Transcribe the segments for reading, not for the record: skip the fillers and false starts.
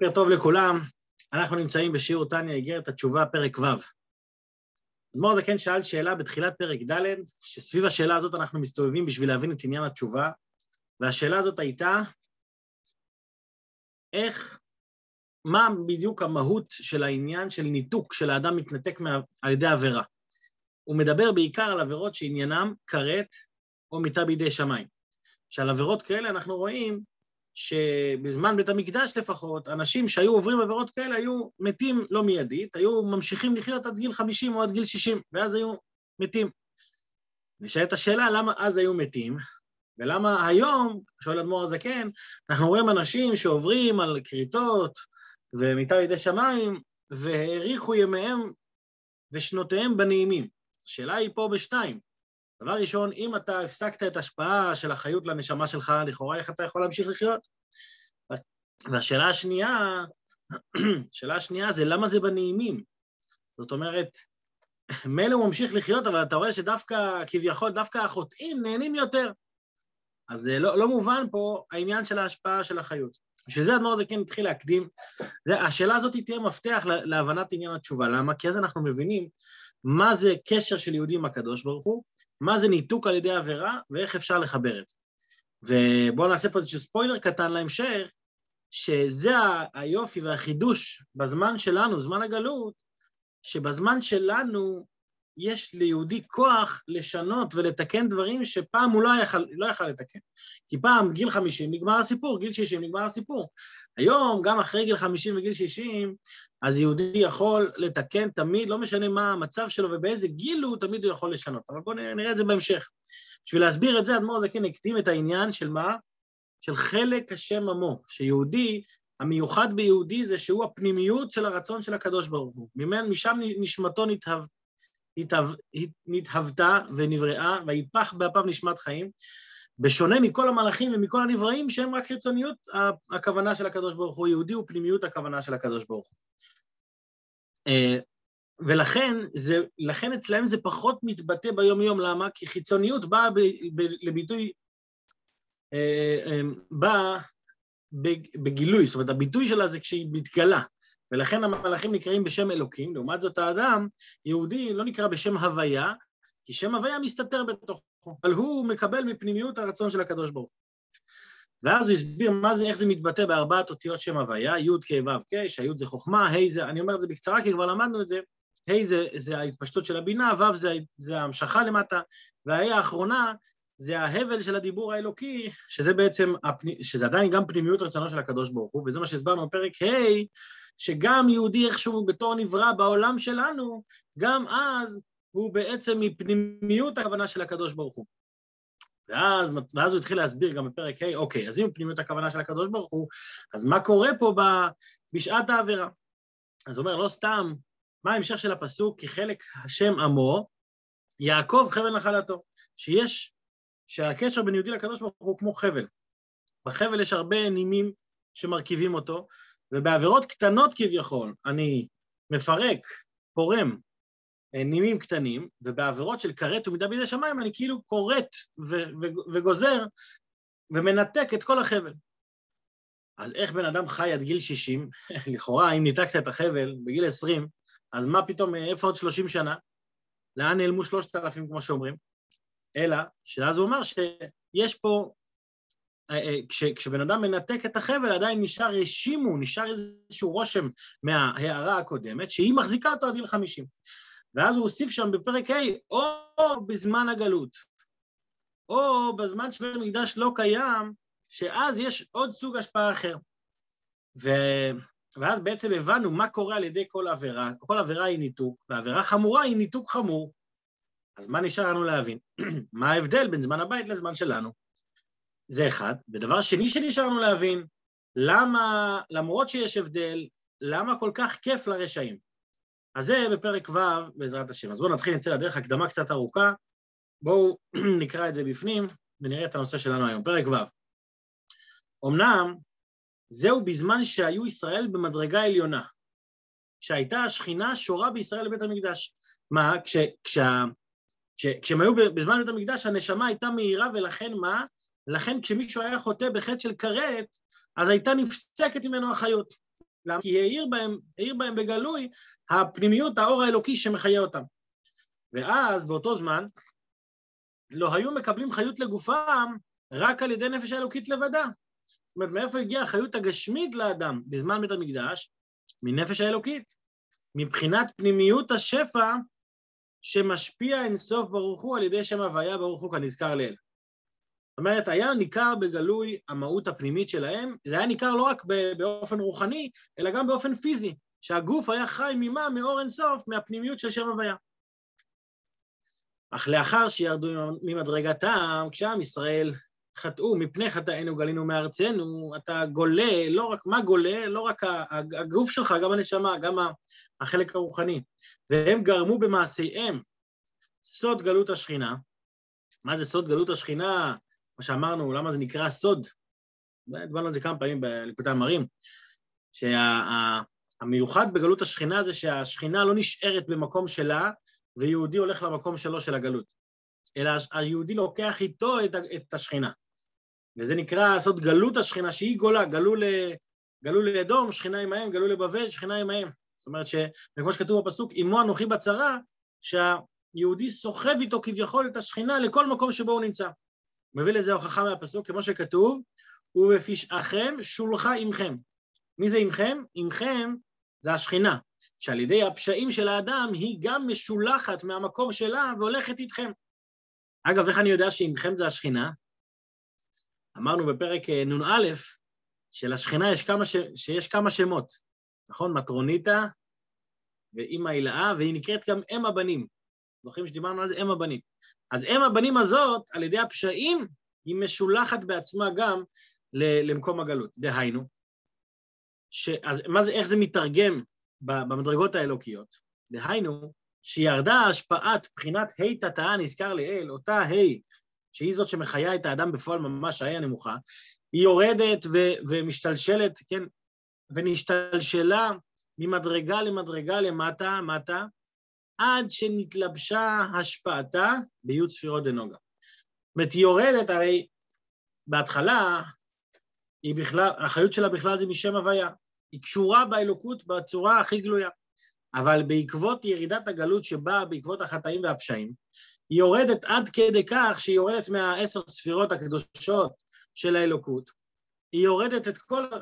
בוקר טוב לכולם, אנחנו נמצאים בשיעור תניא אגרת התשובה פרק ו'. אדמו"ר הזקן שאל שאלה בתחילת פרק ד', שסביב השאלה הזאת אנחנו מסתובבים בשביל להבין את עניין התשובה, והשאלה הזאת הייתה, מה בדיוק המהות של העניין של ניתוק של האדם מתנתק על ידי עבירה? הוא מדבר בעיקר על עבירות שעניינם כרת או מיתה בידי שמיים. שעל עבירות כאלה אנחנו רואים, שבזמן בית המקדש לפחות, אנשים שהיו עוברים עבירות כאלה היו מתים לא מיידית, היו ממשיכים לחיות עד גיל 50 או עד גיל 60, ואז היו מתים. ושאלת השאלה למה אז היו מתים, ולמה היום, שואל אדמו"ר הזקן, אנחנו רואים אנשים שעוברים על כריתות ומיתה לידי שמיים, והאריכו ימיהם ושנותיהם בנעימים. השאלה היא פה בשתיים. דבר ראשון, אם אתה הפסקת את השפעה של החיות לנשמה שלך, לכאורה איך אתה יכול להמשיך לחיות? והשאלה השנייה, זה למה זה בנעימים? זאת אומרת, מילא הוא ממשיך לחיות, אבל אתה רואה שדווקא, כביכול, דווקא החוטאים נהנים יותר. אז זה לא מובן פה העניין של ההשפעה של החיות. בשביל זה אדמו"ר הזקן התחיל להקדים. השאלה הזאת תהיה מפתח להבנת עניין התשובה. למה? כי אז אנחנו מבינים מה זה קשר של יהודי עם הקדוש ברוך הוא, מה זה ניתוק על ידי עבירה, ואיך אפשר לחבר את זה. ובואו נעשה פה איזשהו ספוילר קטן להמשך, שזה היופי והחידוש בזמן שלנו, זמן הגלות, שבזמן שלנו יש ליהודי כוח לשנות ולתקן דברים שפעם הוא לא יכל לתקן. כי פעם גיל 50 נגמר הסיפור, גיל 60 נגמר הסיפור. היום, גם אחרי גיל 50 וגיל 60, אז יהודי יכול לתקן תמיד, לא משנה מה המצב שלו ובאיזה גיל הוא, תמיד הוא יכול לשנות. אבל בואו נראה את זה בהמשך. בשביל להסביר את זה, אדמו"ר הזקן הקדים את העניין של מה? של חלק השם עמו, שיהודי, המיוחד ביהודי זה שהוא הפנימיות של הרצון של הקדוש ברוך הוא. משם נשמתו נתהוותה ונבראה, והיפח באפיו נשמת חיים, בשונה מכל המלאכים ומכל הנבראים, שהם רק חיצוניות הכוונה של הקדוש ברוך הוא, יהודי ופנימיות הכוונה של הקדוש ברוך הוא. ולכן אצלהם זה פחות מתבטא ביום יום, למה? כי חיצוניות באה לביטוי, באה בגילוי, זאת אומרת הביטוי שלה זה כשהיא מתגלה, ולכן המלאכים נקראים בשם אלוקים, לעומת זאת האדם, יהודי לא נקרא בשם הוויה, כי שם הוויה מסתתר בתוכו, אבל הוא מקבל מפנימיות הרצון של הקדוש ברוך. ואז הוא הסביר מה זה, איך זה מתבטא בארבעת אותיות שם הוויה, י' כ' ו' כ', שהי' זה חוכמה, ה' זה, אני אומר את זה בקצרה כי כבר למדנו את זה, ה' זה ההתפשטות של הבינה, ו' זה ההמשכה למטה, והה' האחרונה זה ההבל של הדיבור האלוקי, שזה בעצם, שזה עדיין גם פנימיות רצונו של הקדוש ברוך הוא, וזה מה שהסברנו בפרק ה', שגם יהודי איכשהו בתור נברא בעולם שלנו, גם אז הוא בעצם מפנימיות הכוונה של הקדוש ברוך הוא. ואז הוא התחיל להסביר גם בפרק ה', אוקיי, אז אם פנימיות הכוונה של הקדוש ברוך הוא, אז מה קורה פה בשעת העבירה? אז הוא אומר, לא סתם, מה ההמשך של הפסוק? כי חלק השם עמו, יעקב חבל נחלתו, שהקשר בין יהודי לקדוש ברוך הוא כמו חבל. בחבל יש הרבה נימים שמרכיבים אותו, ובעבירות קטנות כביכול, אני מפרק, פורם, נימים קטנים, ובעבירות של כרת ומיתה בידי שמיים, אני כאילו כורת וגוזר, ומנתק את כל החבל. אז איך בן אדם חי עד גיל 60? לכאורה, אם ניתקת את החבל בגיל 20, אז מה פתאום, איפה עוד 30 שנה? לאן נעלמו 3,000, כמו שאומרים? אלא, שאז הוא אומר שיש פה, כשבן אדם מנתק את החבל, עדיין נשאר רשימו, נשאר איזשהו רושם מההערה הקודמת, שהיא מחזיקה אותו עד גיל 50. ואז הוא הוסיף שם בפרק ה' או בזמן הגלות, או בזמן שבית המקדש לא קיים, שאז יש עוד סוג השפעה אחר. ואז בעצם הבנו מה קורה על ידי כל עבירה, כל עבירה היא ניתוק, והעבירה חמורה היא ניתוק חמור. אז מה נשאר לנו להבין? מה ההבדל בין זמן הבית לזמן שלנו? זה אחד. ודבר שני שנשארנו להבין, למה, למרות שיש הבדל, למה כל כך כיף לרשעים? אז זה בפרק ו' בעזרת השם. אז בואו נתחיל נצא לדרך, הקדמה קצת ארוכה, בואו נקרא את זה בפנים, ונראה את הנושא שלנו היום. פרק ו'. אמנם, זהו בזמן שהיו ישראל במדרגה עליונה, שהייתה השכינה שורה בישראל לבית המקדש. מה? כשהם היו בזמן בית המקדש, הנשמה הייתה מהירה, ולכן מה? לכן כשמישהו היה חוטא בחטא של כרת, אז הייתה נפסקת ממנו החיות. למה? כי העיר בהם בגלוי הפנימיות, האור האלוקי שמחיה אותם. ואז באותו זמן לא היו מקבלים חיות לגופם רק על ידי נפש האלוקית לבדה. זאת אומרת, מאיפה הגיעה החיות הגשמית לאדם בזמן בית המקדש? מנפש האלוקית, מבחינת פנימיות השפע שמשפיע אינסוף ברוך הוא על ידי שם הוויה ברוך הוא כנזכר לאל. זאת אומרת, היה ניכר בגלוי המהות הפנימית שלהם, זה היה ניכר לא רק באופן רוחני, אלא גם באופן פיזי, שהגוף היה חי ממה? מאור אינסוף, מהפנימיות של שם הוויה. אך לאחר שירדו ממדרגתם, כשעם ישראל חטאו, מפני חטאינו גלינו מארצנו, אתה גולה, לא רק מה גולה, לא רק הגוף שלך, גם הנשמה, גם החלק הרוחני, והם גרמו במעשיהם סוד גלות השכינה. מה זה סוד גלות השכינה? מה שאמרנו, למה זה נקרא סוד? דברנו על זה כמה פעמים בליקוטי המרים, שהמיוחד בגלות השכינה זה שהשכינה לא נשארת במקום שלה, ויהודי הולך למקום שלו של הגלות, אלא היהודי לוקח איתו את השכינה. וזה נקרא סוד גלות השכינה, שהיא גולה, גלו לאדום, שכינה עמהם, גלו לבבל, שכינה עמהם. זאת אומרת, כמו שכתוב בפסוק, אמו אנוכי בצרה, שהיהודי סוחב איתו כביכול את השכינה לכל מקום שבו הוא נמצא. מביא לזה הוכחה מהפסוק, כמו שכתוב, ובפשעכם שולחה עמכם. מי זה עמכם? עמכם זה השכינה, שעל ידי הפשעים של האדם היא גם משולחת מהמקום שלה והולכת איתכם. אגב, איך אני יודע שעמכם זה השכינה? אמרנו בפרק נון א', שלשכינה שיש כמה שמות, נכון? מטרוניטה ואמא הילאה, והיא נקראת גם אם הבנים. זוכרים שדיברנו על זה? אם הבנים. אז אם הבנים הזאת, על ידי הפשעים, היא משולחת בעצמה גם למקום הגלות. דהיינו, אז איך זה מתרגם במדרגות האלוקיות? דהיינו, שירדה השפעת בחינת ה' תתאה נזכר לאל, אותה ה' שהיא זאת שמחיה את האדם בפועל ממש, הה' הנמוכה, היא יורדת ומשתלשלת, כן, ונשתלשלה ממדרגה למדרגה למטה, עד שנתלבשה השפעתה ביוד ספירות דנוגה. זאת אומרת, היא יורדת, הרי בהתחלה, החיות שלה בכלל זה משם הוויה, היא קשורה באלוקות בצורה הכי גלויה, אבל בעקבות ירידת הגלות שבאה בעקבות החטאים והפשעים, היא יורדת עד כדי כך שהיא יורדת מה10 ספירות הקדושות של האלוקות, היא יורדת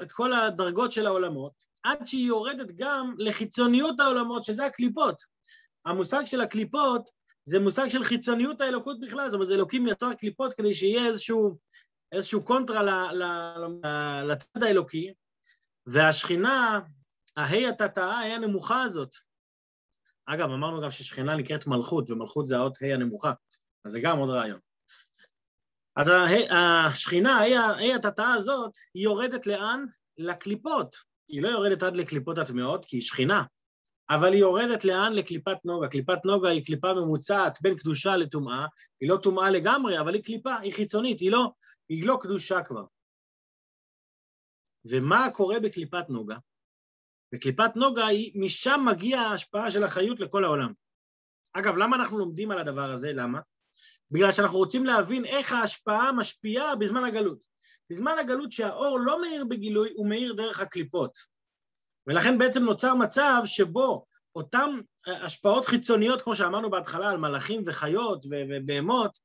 את כל הדרגות של העולמות, עד שהיא יורדת גם לחיצוניות העולמות, שזה הקליפות. המושג של הקליפות זה מושג של חיצוניות האלוקות בכלל, זאת אומרת, אלוקים יצר קליפות כדי שיהיה איזשהו קונטרה לצד האלוקי, והשכינה, ההי התתאה, ההי הנמוכה הזאת. אגב, אמרנו גם ששכינה נקראת מלכות, ומלכות זה האות ההי הנמוכה, אז זה גם עוד רעיון. אז השכינה, ההי התתאה הזאת, היא יורדת לאן? לקליפות. היא לא יורדת עד לקליפות הטמאות, כי היא שכינה, אבל היא יורדת לאן? לקליפת נוגה. קליפת נוגה היא קליפה ממוצעת בין קדושה לטומאה, היא לא טומאה לגמרי, אבל היא קליפה, היא חיצונית, היא לא קדושה כבר. ומה קורה בקליפת נוגה? בקליפת נוגה משם מגיעה ההשפעה של החיות לכל העולם. אגב, למה אנחנו לומדים על הדבר הזה? למה? בגלל שאנחנו רוצים להבין איך ההשפעה משפיעה בזמן הגלות. בזמן הגלות שהאור לא מאיר בגילוי, הוא מאיר דרך הקליפות. ולכן בעצם נוצר מצב שבו אותם השפעות חיצוניות, כמו שאמרנו בהתחלה על מלאכים וחיות ובהמות,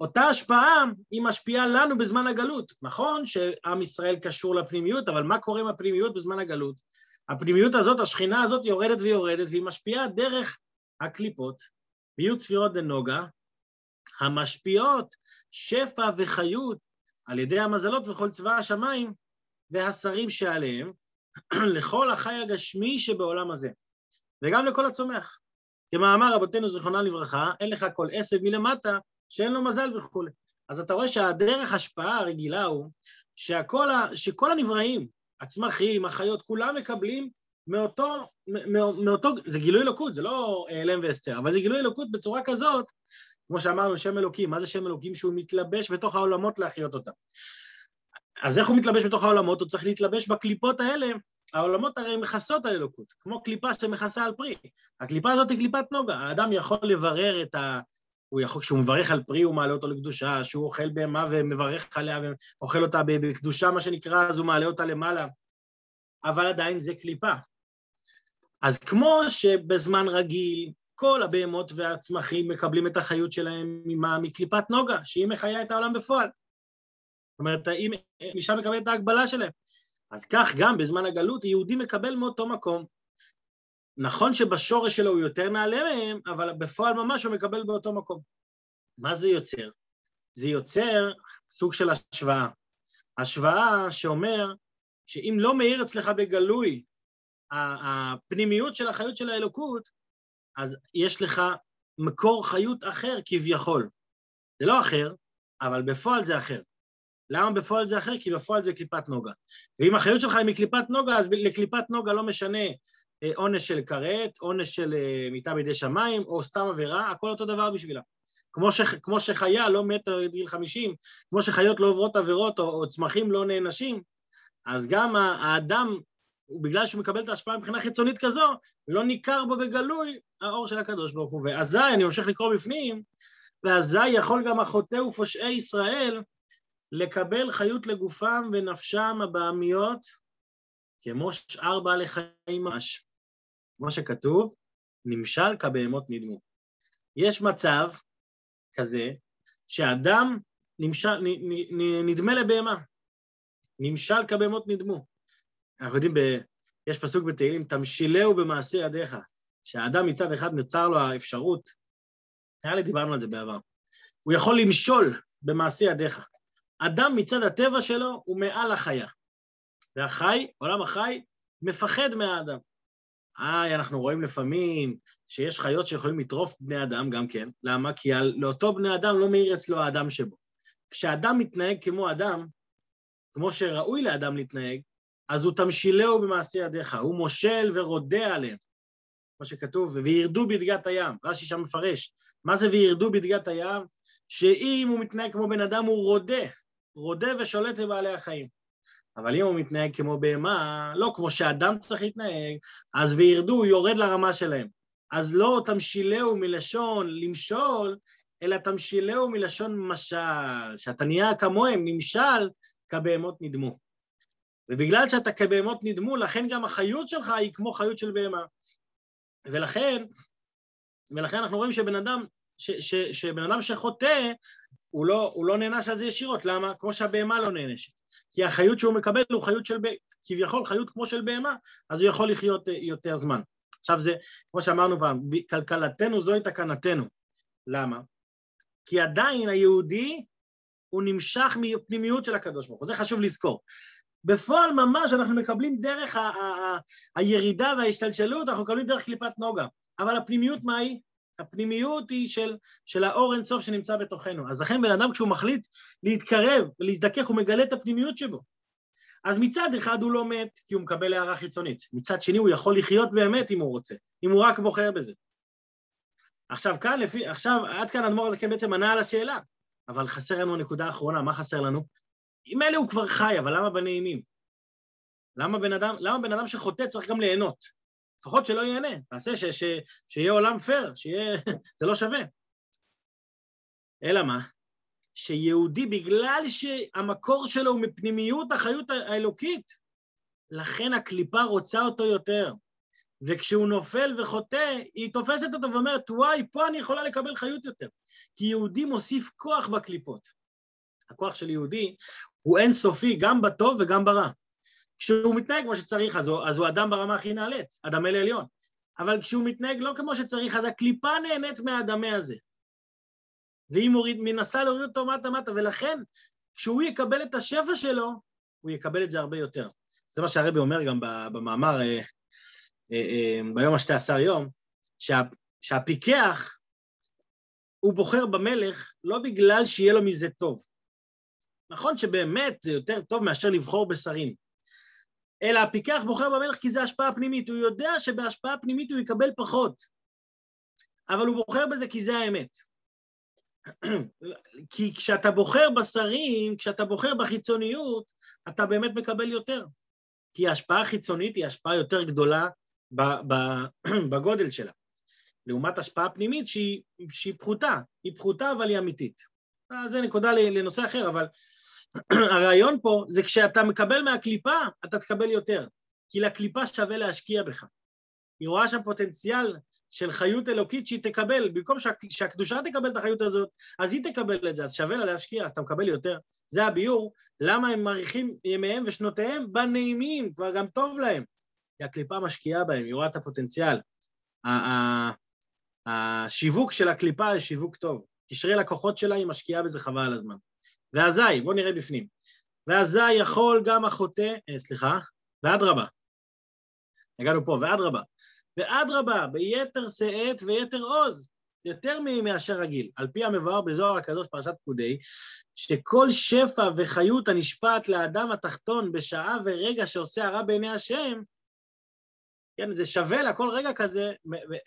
אותה השפעה היא משפיעה לנו בזמן הגלות. נכון שעם ישראל קשור לפנימיות, אבל מה קורה עם הפנימיות בזמן הגלות? הפנימיות הזאת, השכינה הזאת יורדת ויורדת, והיא משפיעה דרך הקליפות, ביוד ספירות דנוגה, המשפיעות שפע וחיות על ידי המזלות וכל צבא השמיים והשרים שעליהם, לכל החי הגשמי שבעולם הזה, וגם לכל הצומח. כמאמר רבותינו זיכרונם לברכה, אין לך כל עשב מלמטה שאין לו מזל וכו'. אז אתה רואה שהדרך השפעה הרגילה הוא שכל הנבראים, הצמחים, החיות, כולם מקבלים מאותו זה גילוי אלוקות, זה לא אלם ואסתר, אבל זה גילוי אלוקות בצורה כזאת, כמו שאמרנו, שם אלוקים. מה זה שם אלוקים? שהוא מתלבש בתוך העולמות להחיות אותם. אז איך הוא מתלבש בתוך העולמות? הוא צריך להתלבש בקליפות האלה. העולמות הרי מכסות על אלוקות, כמו קליפה שמכסה על פרי. הקליפה הזאת היא קליפת נוגה. האדם יכול לברר כשהוא מברך על פרי, הוא מעלה אותו לקדושה, שהוא אוכל בהמה ומברך עליה, ואוכל אותה בקדושה, מה שנקרא, אז הוא מעלה אותה למעלה. אבל עדיין זה קליפה. אז כמו שבזמן רגיל, כל הבהמות והצמחים מקבלים את החיות שלהם מקליפת נוגה, שהיא מחיה את העולם בפועל. זאת אומרת, משם מקבלת את ההגבלה שלהם. אז כך גם בזמן הגלות, יהודי מקבל מאותו מקום. נכון שבשורש שלו הוא יותר נעלה מהם, אבל בפועל ממש הוא מקבל באותו מקום. מה זה יוצר? זה יוצר סוג של השוואה. השוואה שאומר שאם לא מאיר אצלך בגלוי הפנימיות של החיות של האלוקות, אז יש לך מקור חיות אחר כביכול. זה לא אחר, אבל בפועל זה אחר. למה בפועל זה אחר? כי בפועל זה קליפת נוגה. ואם החיות שלך היא מקליפת נוגה, אז לקליפת נוגה לא משנה עונש של כרת, עונש של מיטה בידי שמיים, או סתם עבירה, הכל אותו דבר בשבילה. כמו שחיה לא מת עד גיל 50, כמו שחיות לא עוברות עבירות, או צמחים לא נענשים, אז גם האדם, בגלל שהוא מקבל את ההשפעה מבחינה חיצונית כזו, לא ניכר בו בגלוי האור של הקדוש ברוך הוא. ואזי, אני ממשיך לקרוא בפנים, ואזי יכול גם החוטא ופושעי ישראל לקבל חיות לגופם ונפשם הבעמיות, כמו שאר בעלי חיים ממש. כמו שכתוב, נמשל כבהמות נדמו. יש מצב כזה, שאדם נדמה לבהמה, נמשל כבהמות נדמו. אנחנו יודעים, יש פסוק בתהילים, תמשילהו במעשה ידיך, שהאדם מצד אחד נוצר לו האפשרות, נראה לי דיברנו על זה בעבר, הוא יכול למשול במעשה ידיך. אדם מצד הטבע שלו הוא מעל החיה, והחי, עולם החי, מפחד מהאדם. אנחנו רואים לפעמים שיש חיות שיכולים לטרוף בני אדם גם כן, למה? כי לאותו בני אדם לא מאיר אצלו האדם שבו. כשאדם מתנהג כמו אדם, כמו שראוי לאדם להתנהג, אז הוא תמשילהו במעשה ידיך, הוא מושל ורודה עליהם, כמו שכתוב, וירדו בדגת הים, רש"י שם מפרש, מה זה וירדו בדגת הים? שאם הוא מתנהג כמו בן אדם הוא רודה ושולט לבעלי החיים. אבל אם הוא מתנהג כמו בהמה, לא כמו שאדם צריך להתנהג, אז וירדו, הוא יורד לרמה שלהם. אז לא תמשילהו מלשון למשול, אלא תמשילהו מלשון משל, שאתה נהיה כמוהם, נמשל, כבהמות נדמו. ובגלל שאתה כבהמות נדמו, לכן גם החיות שלך היא כמו חיות של בהמה. ולכן אנחנו רואים שבן אדם שחוטא, הוא לא נענש על זה ישירות, למה? כמו שהבהמה לא נענשת. כי החיות שהוא מקבל הוא חיות של, כביכול חיות כמו של בהמה, אז הוא יכול לחיות יותר זמן. עכשיו זה, כמו שאמרנו פעם, כלכלתנו זוהי תקנתנו. למה? כי עדיין היהודי הוא נמשך מפנימיות של הקדוש ברוך הוא, זה חשוב לזכור. בפועל ממש אנחנו מקבלים דרך הירידה וההשתלשלות, אנחנו מקבלים דרך קליפת נוגה, אבל הפנימיות מה היא? הפנימיות היא של האור אין סוף שנמצא בתוכנו. אז לכן בן אדם כשהוא מחליט להתקרב ולהזדקק, הוא מגלה את הפנימיות שבו. אז מצד אחד הוא לא מת כי הוא מקבל הערה חיצונית, מצד שני הוא יכול לחיות באמת אם הוא רוצה, אם הוא רק בוחר בזה. עכשיו עד כאן אדמור הזה כן בעצם ענה על השאלה, אבל חסר לנו נקודה אחרונה. מה חסר לנו? אם אלה הוא כבר חי, אבל למה בנעימים? למה בן אדם שחוטא צריך גם ליהנות? לפחות שלא ייהנה, תעשה שיהיה עולם פייר, זה לא שווה. אלא מה? שיהודי בגלל שהמקור שלו הוא מפנימיות החיות האלוקית, לכן הקליפה רוצה אותו יותר, וכשהוא נופל וחוטא, היא תופסת אותו ואומרת, וואי, פה אני יכולה לקבל חיות יותר, כי יהודי מוסיף כוח בקליפות. הכוח של יהודי הוא אינסופי, גם בטוב וגם ברע. כשהוא מתנהג כמו שצריך, אז הוא אדם ברמה הכי נעלית, אדמה לעליון. אבל כשהוא מתנהג לא כמו שצריך, אז הקליפה נהנית מהאדמה הזה. והיא מנסה להוריד אותו מטה, ולכן כשהוא יקבל את השפע שלו, הוא יקבל את זה הרבה יותר. זה מה שהרבי אומר גם במאמר, ביום 12 יום, שהפיקח, הוא בוחר במלך לא בגלל שיהיה לו מזה טוב. נכון שבאמת זה יותר טוב מאשר לבחור בשרים. אלא הפיקח בוחר במלך כי זה השפעה פנימית, הוא יודע שבהשפעה פנימית הוא יקבל פחות, אבל הוא בוחר בזה כי זה האמת. כי כשאתה בוחר בשרים, כשאתה בוחר בחיצוניות, אתה באמת מקבל יותר, כי ההשפעה החיצונית היא השפעה יותר גדולה בגודל שלה, לעומת השפעה פנימית שהיא פחותה, היא פחותה אבל היא אמיתית. זה נקודה לנושא אחר, אבל הרעיון פה זה כשאתה מקבל מהקליפה, אתה תקבל יותר. כי לקליפה שווה להשקיע בך. היא רואה שם פוטנציאל של חיות אלוקית שהיא תקבל, במקום שהקדושה תקבל את החיות הזאת, אז היא תקבל את זה, אז שווה לה להשקיע, אז אתה מקבל יותר. זה הביור, למה הם מעריכים ימיהם ושנותיהם בנעימים, כבר גם טוב להם. כי הקליפה משקיעה בהם, היא רואה את הפוטנציאל. השיווק של הקליפה היא שיווק טוב. קשרי לקוחות שלה היא משקיעה בזה חבל על הזמן. ואזי, בוא נראה בפנים. ואזי יכול גם החוטא, ועד רבה. הגענו פה, ועד רבה. ועד רבה, ביתר שאת ויתר עוז, יותר מאשר רגיל, על פי המבואר בזוהר הקדוש פרשת פקודי, שכל שפע וחיות הנשפט לאדם התחתון בשעה ורגע שעושה הרע בעיני השם, כן, זה שווה לה כל רגע כזה,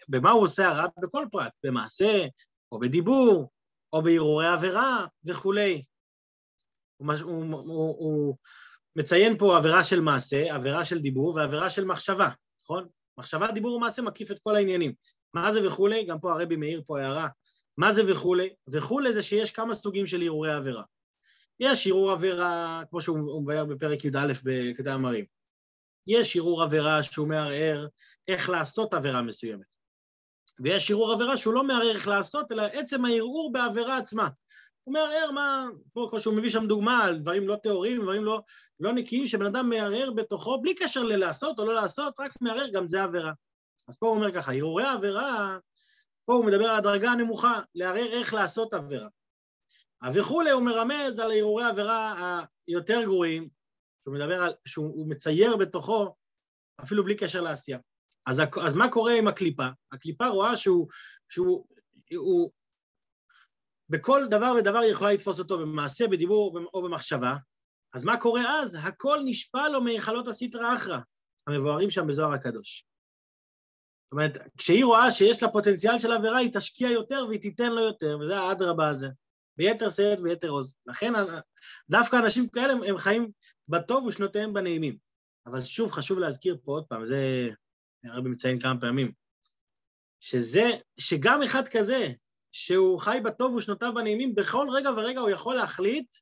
במה הוא עושה הרע? בכל פרט, במעשה, או בדיבור, או בהרהורי עבירה, וכולי. הוא מציין פה עבירה של מעשה, עבירה של דיבור, ועבירה של מחשבה, נכון? מחשבה, דיבור ומעשה מקיף את כל העניינים. מה זה וכולי? גם פה הרבי מאיר פה הערה. מה זה וכולי? וכולי זה שיש כמה סוגים של הרהורי עבירה. יש הרהור עבירה, כמו שהוא מבאר בפרק י"א בקטע המרים. יש הרהור עבירה שהוא מערער איך לעשות עבירה מסוימת. ויש הרהור עבירה שהוא לא מערער איך לעשות, אלא עצם הערעור בעבירה עצמה. הוא מערער מה, כמו שהוא מביא שם דוגמה על דברים לא תיאוריים, דברים לא נקיים, שבן אדם מערער בתוכו, בלי קשר ללעשות או לא לעשות, רק מערער, גם זה עבירה. אז פה הוא אומר ככה, הרהורי העבירה, פה הוא מדבר על הדרגה הנמוכה, לערער איך לעשות עבירה. וכולי הוא מרמז על הרהורי העבירה היותר גרועים, שהוא מצייר בתוכו, אפילו בלי קשר לעשייה. אז מה קורה עם הקליפה? הקליפה רואה שהוא בכל דבר ודבר יכולה לתפוס אותו במעשה, בדיבור או במחשבה, אז מה קורה אז? הכל נשפע לו מהיכלות הסתרא אחרא, המבוארים שם בזוהר הקדוש. זאת אומרת, כשהיא רואה שיש לה פוטנציאל של עבירה, היא תשקיע יותר והיא תיתן לו יותר, וזה האדרבה הזה, ביתר שאת ויתר עוז. לכן דווקא אנשים כאלה הם חיים בטוב ושנותיהם בנעימים. אבל שוב חשוב להזכיר פה עוד פעם, זה הרבי מציין כמה פעמים, שגם אחד כזה, שהוא חי בטוב ושנותיו בנעימים, בכל רגע ורגע הוא יכול להחליט,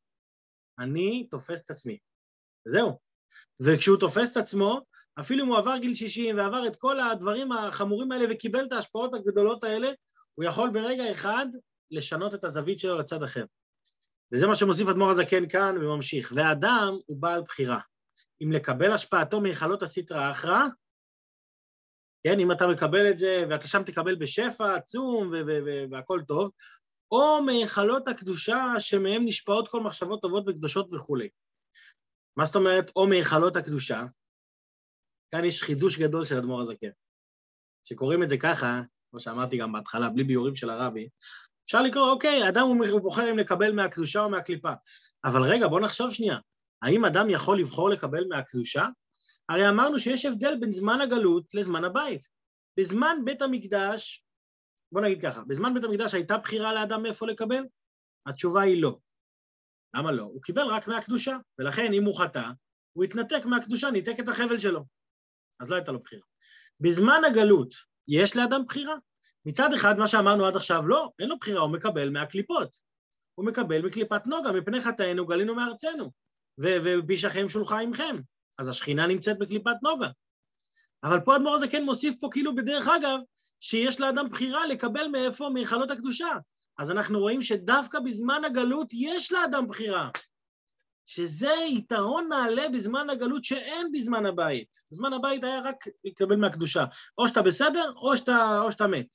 אני תופס את עצמי. זהו. וכשהוא תופס את עצמו, אפילו אם הוא עבר גיל 60 ועבר את כל הדברים החמורים האלה וקיבל את ההשפעות הגדולות האלה, הוא יכול ברגע אחד לשנות את הזווית שלו לצד אחר. וזה מה שמוסיף אדמו"ר הזקן כאן וממשיך. והאדם הוא בעל בחירה. אם לקבל השפעתו מהיכלות הסתרא אחרא, כן, אם אתה מקבל את זה, ואתה שם תקבל בשפע עצום והכל טוב, או מהיכלות הקדושה שמהם נשפעות כל מחשבות טובות וקדושות וכולי. מה זאת אומרת, או מהיכלות הקדושה? כאן יש חידוש גדול של אדמו"ר הזקן. שקוראים את זה ככה, כמו שאמרתי גם בהתחלה, בלי ביורים של הרבי, אפשר לקרוא, אוקיי, אדם הוא בוחר אם לקבל מהקדושה או מהקליפה. אבל רגע, בוא נחשוב שנייה. האם אדם יכול לבחור לקבל מהקדושה? הרי אמרנו שיש הבדל בין זמן הגלות לזמן הבית. בזמן בית המקדש, בוא נגיד ככה, בזמן בית המקדש הייתה בחירה לאדם מאיפה לקבל? התשובה היא לא. למה לא? הוא קיבל רק מהקדושה, ולכן אם הוא חטא, הוא התנתק מהקדושה, ניתק את החבל שלו. אז לא הייתה לו בחירה. בזמן הגלות, יש לאדם בחירה? מצד אחד, מה שאמרנו עד עכשיו, לא, אין לו בחירה, הוא מקבל מהקליפות. הוא מקבל מקליפת נוגה, מפני חטאינו גלינו מארצנו, ובישכם שולחה עמכם. אז השכינה נמצאת בקליפת נוגה. אבל פה אדמו"ר הזקן כן מוסיף פה כאילו בדרך אגב, שיש לאדם בחירה לקבל מאיפה מהיכלות הקדושה. אז אנחנו רואים שדווקא בזמן הגלות יש לאדם בחירה, שזה יתרון נעלה בזמן הגלות שאין בזמן הבית. בזמן הבית היה רק לקבל מהקדושה, או שאתה בסדר או שאתה מת.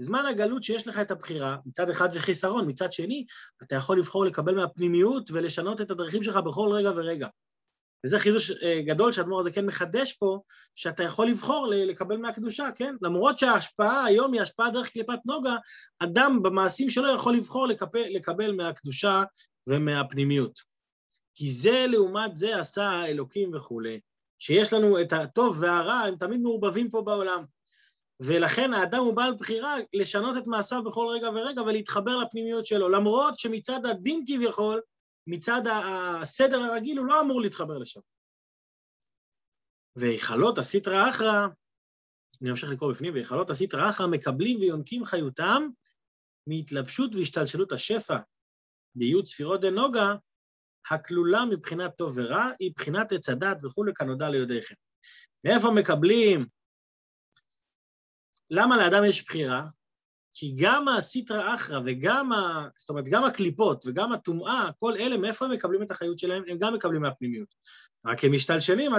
בזמן הגלות שיש לך את הבחירה, מצד אחד זה חיסרון, מצד שני אתה יכול לבחור לקבל מהפנימיות ולשנות את הדרכים שלך בכל רגע ורגע. וזה חידוש גדול שהאדמו"ר הזה כן מחדש פה, שאתה יכול לבחור לקבל מהקדושה, כן? למרות שההשפעה היום היא השפעה דרך קליפת נוגה, אדם במעשים שלו יכול לבחור לקבל מהקדושה ומהפנימיות. כי זה לעומת זה עשה האלוקים וכו'. שיש לנו את הטוב והרע, הם תמיד מעורבבים פה בעולם. ולכן האדם הוא בעל בחירה לשנות את מעשיו בכל רגע ורגע, ולהתחבר לפנימיות שלו, למרות שמצד הדין כביכול, מצד הסדר הרגיל הוא לא אמור להתחבר לשם. והיכלות הסתרא אחרא, אני ממשיך לקרוא בפנים, והיכלות הסתרא אחרא מקבלים ויונקים חיותם מהתלבשות והשתלשלות השפע, דהיו צפירות דנוגה, הכלולה מבחינת טוב ורע, היא בחינת עץ הדעת וכו' כנודע ליודעיכם. מאיפה מקבלים? למה לאדם יש בחירה? כי גם הסיטרא אחרא וגם, זאת אומרת, גם הקליפות וגם הטומאה, כל אלה מאיפה הם מקבלים את החיות שלהם, הם גם מקבלים מהפנימיות. רק הם משתלשלים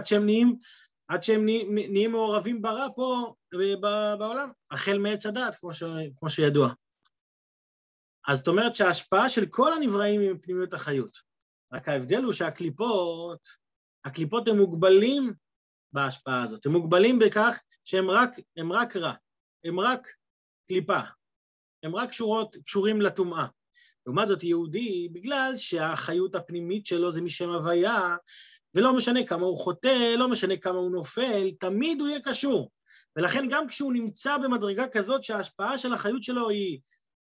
עד שהם נהיים מעורבים ברע פה בעולם, החל מעץ הדעת, כמו שידוע. אז זאת אומרת שההשפעה של כל הנבראים היא מפנימיות החיות. רק ההבדל הוא שהקליפות הם מוגבלים בהשפעה הזאת, הם מוגבלים בכך שהם רק רע, הם רק קליפה, הם רק קשורים לטומאה. לעומת זאת יהודי, בגלל שהחיות הפנימית שלו זה משם הוויה, ולא משנה כמה הוא חוטא, לא משנה כמה הוא נופל, תמיד הוא יהיה קשור. ולכן גם כשהוא נמצא במדרגה כזאת שההשפעה של החיות שלו היא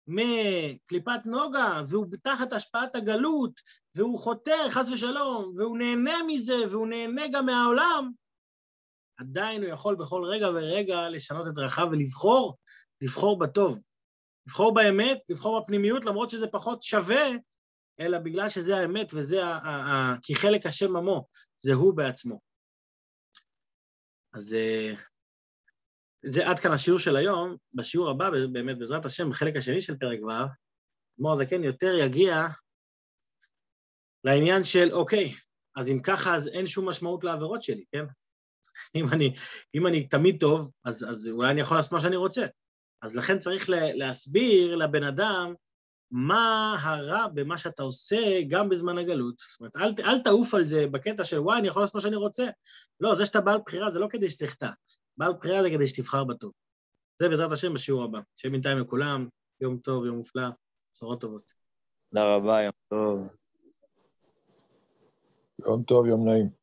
מקליפת נוגה, והוא תחת השפעת הגלות, והוא חוטא חס ושלום, והוא נהנה מזה, והוא נהנה גם מהעולם, עדיין הוא יכול בכל רגע ורגע לשנות את דרכיו ולבחור, לבחור בטוב, לבחור באמת, לבחור בפנימיות, למרות שזה פחות שווה, אלא בגלל שזה האמת, וזה כי חלק השם עמו, זה הוא בעצמו. אז זה עד כאן השיעור של היום, בשיעור הבא, באמת בעזרת השם, בחלק השני של פרק ו', מור זקן יותר יגיע לעניין של, אוקיי, אז אם ככה, אז אין שום משמעות לעבירות שלי, כן? אם אני תמיד טוב, אז אולי אני יכול לעשות מה שאני רוצה. אז לכן צריך להסביר לבן אדם, מה הרע במה שאתה עושה גם בזמן הגלות. זאת אומרת, אל תעוף על זה בקטע של, וואי, אני יכול לעשות מה שאני רוצה. לא, זה שאתה בעל בחירה, זה לא כדי שתחטא. בעל בחירה זה כדי שתבחר בטוב. זה בעזרת השם בשיעור הבא. שיהיה בינתיים לכולם, יום טוב, יום מופלא, בשורות טובות. תודה רבה, יום טוב. יום טוב, יום נעים.